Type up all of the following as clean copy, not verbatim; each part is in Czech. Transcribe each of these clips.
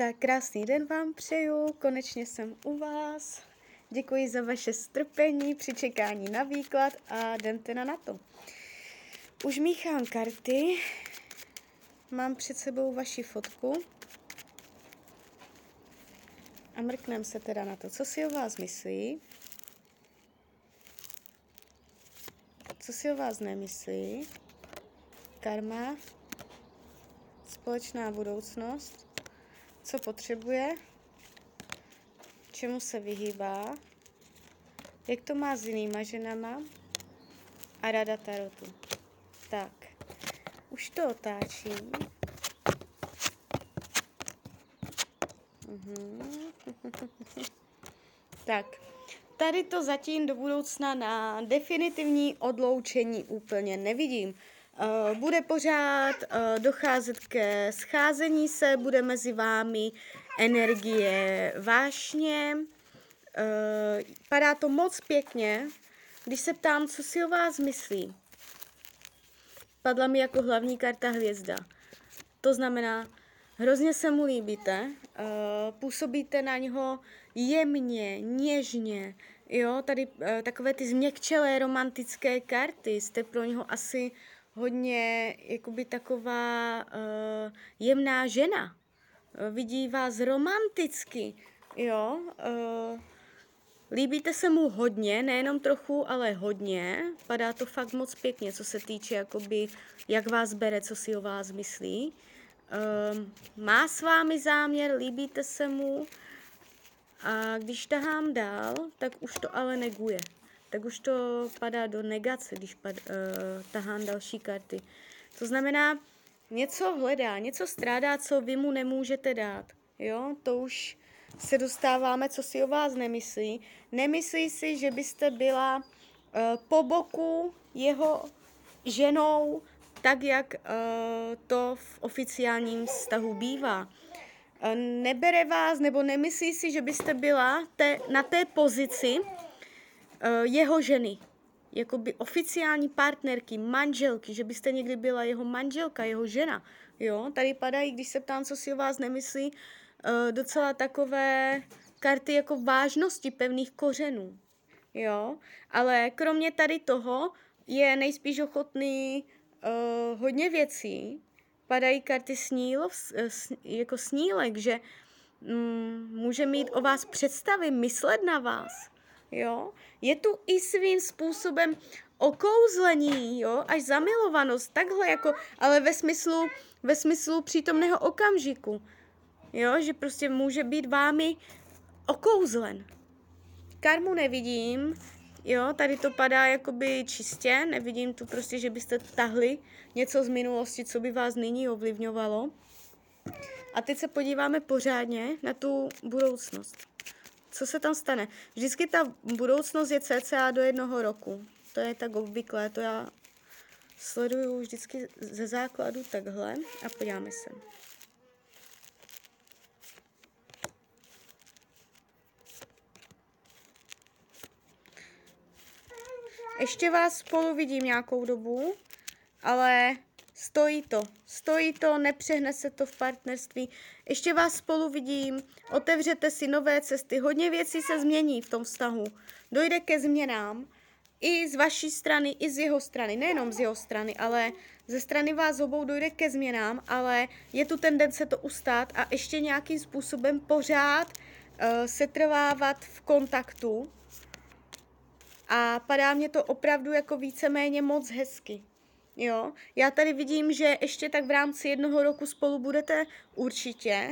Tak krásný den vám přeju, konečně jsem u vás. Děkuji za vaše strpení při čekání na výklad a jdeme na to. Už míchám karty, mám před sebou vaši fotku a mrkneme se teda na to, co si o vás myslí, co si o vás nemyslí, karma, společná budoucnost, co potřebuje, čemu se vyhýbá, jak to má s jinýma ženama a rada tarotu. Tak, už to otáčím. Tak, tady to zatím do budoucna na definitivní odloučení úplně nevidím. Bude pořád docházet ke scházení se, bude mezi vámi energie vášně. Padá to moc pěkně. Když se ptám, co si o vás myslí, padla mi jako hlavní karta hvězda. To znamená, hrozně se mu líbíte, působíte na něho jemně, něžně. Jo, tady takové ty změkčelé romantické karty, jste pro něho asi hodně jakoby taková jemná žena. Vidí vás romanticky, jo. Líbíte se mu hodně, nejenom trochu, ale hodně. Padá to fakt moc pěkně, co se týče, jakoby, jak vás bere, co si o vás myslí. Má s vámi záměr, líbíte se mu. A když tahám dál, tak už to ale neguje. Tak už to padá do negace, když tahám další karty. To znamená, něco hledá, něco strádá, co vy mu nemůžete dát. Jo, to už se dostáváme, co si o vás nemyslí. Nemyslí si, že byste byla po boku jeho ženou, tak jak to v oficiálním vztahu bývá. Nebere vás, nebo nemyslí si, že byste byla na té pozici jeho ženy, jakoby oficiální partnerky, manželky, že byste někdy byla jeho manželka, jeho žena. Jo, tady padají, když se ptám, co si o vás nemyslí, docela takové karty jako vážnosti, pevných kořenů. Jo, ale kromě tady toho je nejspíš ochotný hodně věcí. Padají karty jako snílek, že může mít o vás představy, myslet na vás. Jo? Je tu i svým způsobem okouzlení, jo? Až zamilovanost, takhle jako, ale ve smyslu přítomného okamžiku. Jo? Že prostě může být vámi okouzlen. Karmu nevidím, jo? Tady to padá jakoby čistě, nevidím tu prostě, že byste tahli něco z minulosti, co by vás nyní ovlivňovalo. A teď se podíváme pořádně na tu budoucnost. Co se tam stane? Vždycky ta budoucnost je cca do 1 roku. To je tak obvyklé, to já sleduju vždycky ze základu takhle a podíváme se. Ještě vás spolu vidím nějakou dobu, ale stojí to, nepřehne se to v partnerství. Ještě vás spolu vidím, otevřete si nové cesty, hodně věcí se změní v tom vztahu. Dojde ke změnám i z vaší strany, i z jeho strany, nejenom z jeho strany, ale ze strany vás obou dojde ke změnám, ale je tu tendence to ustát a ještě nějakým způsobem pořád setrvávat v kontaktu. A padá mě to opravdu jako víceméně moc hezky. Jo, já tady vidím, že ještě tak v rámci 1 roku spolu budete určitě.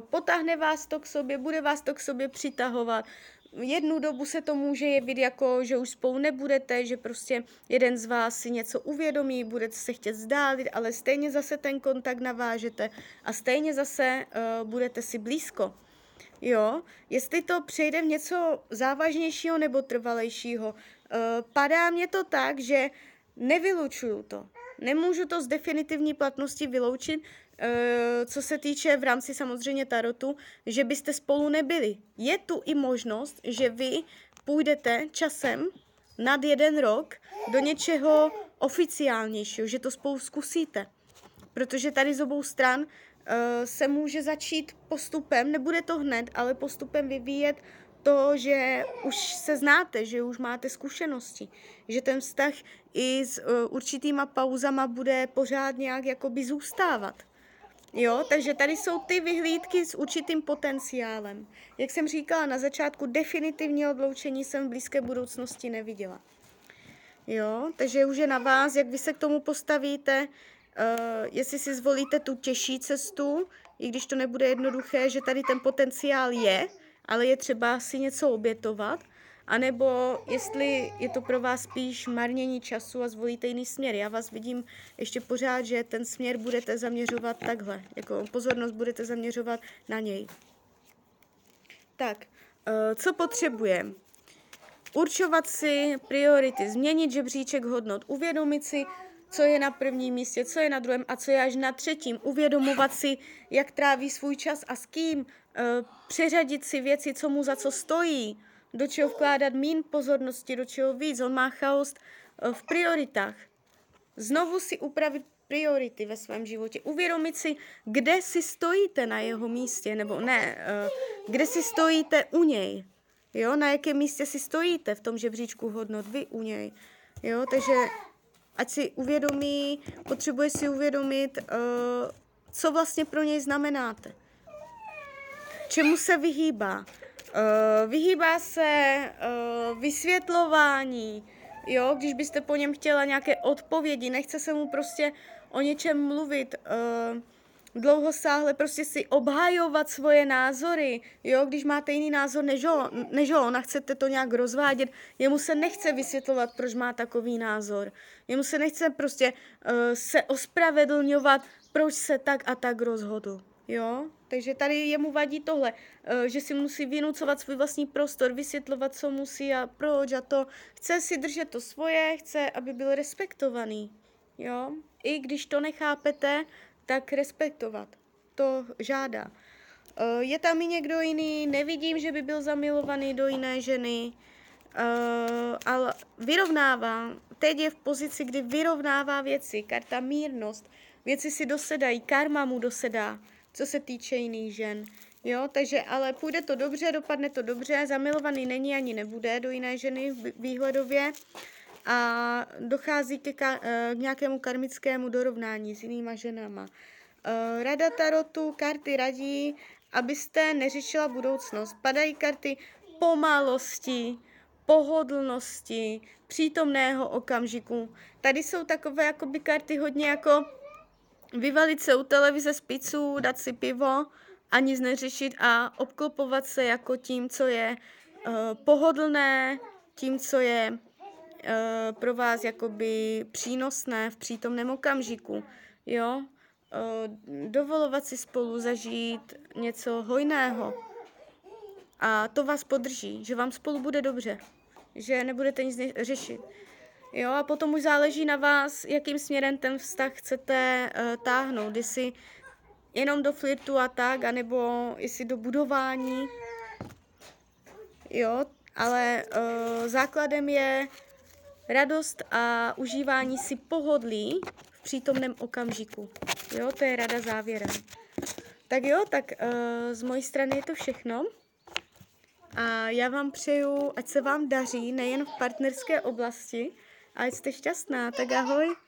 Potáhne vás to k sobě, bude vás to k sobě přitahovat. Jednu dobu se to může jevit jako, že už spolu nebudete, že prostě jeden z vás si něco uvědomí, budete se chtět vzdálit, ale stejně zase ten kontakt navážete a stejně zase budete si blízko. Jo, jestli to přejde v něco závažnějšího nebo trvalejšího, padá mě to tak, že nevylučuju to. Nemůžu to z definitivní platnosti vyloučit, co se týče v rámci samozřejmě tarotu, že byste spolu nebyli. Je tu i možnost, že vy půjdete časem nad 1 rok do něčeho oficiálnějšího, že to spolu zkusíte. Protože tady z obou stran se může začít postupem, nebude to hned, ale postupem vyvíjet to, že už se znáte, že už máte zkušenosti, že ten vztah i s určitýma pauzama bude pořád nějak jakoby zůstávat. Jo, takže tady jsou ty vyhlídky s určitým potenciálem. Jak jsem říkala na začátku, definitivní odloučení jsem v blízké budoucnosti neviděla. Jo, takže už je na vás, jak vy se k tomu postavíte, jestli si zvolíte tu těžší cestu, i když to nebude jednoduché, že tady ten potenciál je, ale je třeba si něco obětovat, anebo jestli je to pro vás spíš marnění času a zvolíte jiný směr. Já vás vidím ještě pořád, že ten směr budete zaměřovat takhle, jako pozornost budete zaměřovat na něj. Tak, co potřebujeme? Určovat si priority, změnit žebříček hodnot, uvědomit si, co je na prvním místě, co je na druhém a co je až na třetím. Uvědomovat si, jak tráví svůj čas a s kým. Přeřadit si věci, co mu za co stojí. Do čeho vkládat míň pozornosti, do čeho víc. On má chaos v prioritách. Znovu si upravit priority ve svém životě. Uvědomit si, kde si stojíte na jeho místě, nebo ne, kde si stojíte u něj. Jo, na jakém místě si stojíte v tom žebříčku hodnot, vy u něj. Jo, takže ať si uvědomí, potřebuje si uvědomit, co vlastně pro něj znamenáte. Čemu se vyhýbá? Vyhýbá se vysvětlování, jo? Když byste po něm chtěla nějaké odpovědi, nechce se mu prostě o něčem mluvit, dlouhosáhle prostě si obhajovat svoje názory, jo? Když máte jiný názor než on a chcete to nějak rozvádět, jemu se nechce vysvětlovat, proč má takový názor, jemu se nechce prostě se ospravedlňovat, proč se tak a tak rozhodl. Jo, takže tady jemu vadí tohle, že si musí vynucovat svůj vlastní prostor, vysvětlovat, co musí a proč a to. Chce si držet to svoje, chce, aby byl respektovaný. Jo, i když to nechápete, tak respektovat. To žádá. Je tam i někdo jiný, nevidím, že by byl zamilovaný do jiné ženy, ale vyrovnává. Teď je v pozici, kdy vyrovnává věci. Karta mírnost. Věci si dosedají, karma mu dosedá, co se týče jiných žen. Jo, takže ale půjde to dobře, dopadne to dobře, zamilovaný není ani nebude do jiné ženy výhledově a dochází k nějakému karmickému dorovnání s jinýma ženama. Rada tarotu, karty radí, abyste neřešila budoucnost. Padají karty pomalosti, pohodlnosti, přítomného okamžiku. Tady jsou takové jakoby karty hodně jako vyvalit se u televize z picu, dát si pivo a nic neřešit a obklopovat se jako tím, co je pohodlné, tím, co je pro vás jakoby přínosné v přítomném okamžiku. Jo? Dovolovat si spolu zažít něco hojného a to vás podrží, že vám spolu bude dobře, že nebudete nic řešit. Jo, a potom už záleží na vás, jakým směrem ten vztah chcete táhnout, jestli jenom do flirtu a tak, anebo jestli do budování. Jo, ale základem je radost a užívání si pohodlí v přítomném okamžiku. Jo, to je rada závěrem. Tak jo, tak z mojí strany je to všechno. A já vám přeju, ať se vám daří, nejen v partnerské oblasti, a jste šťastná, tak ahoj.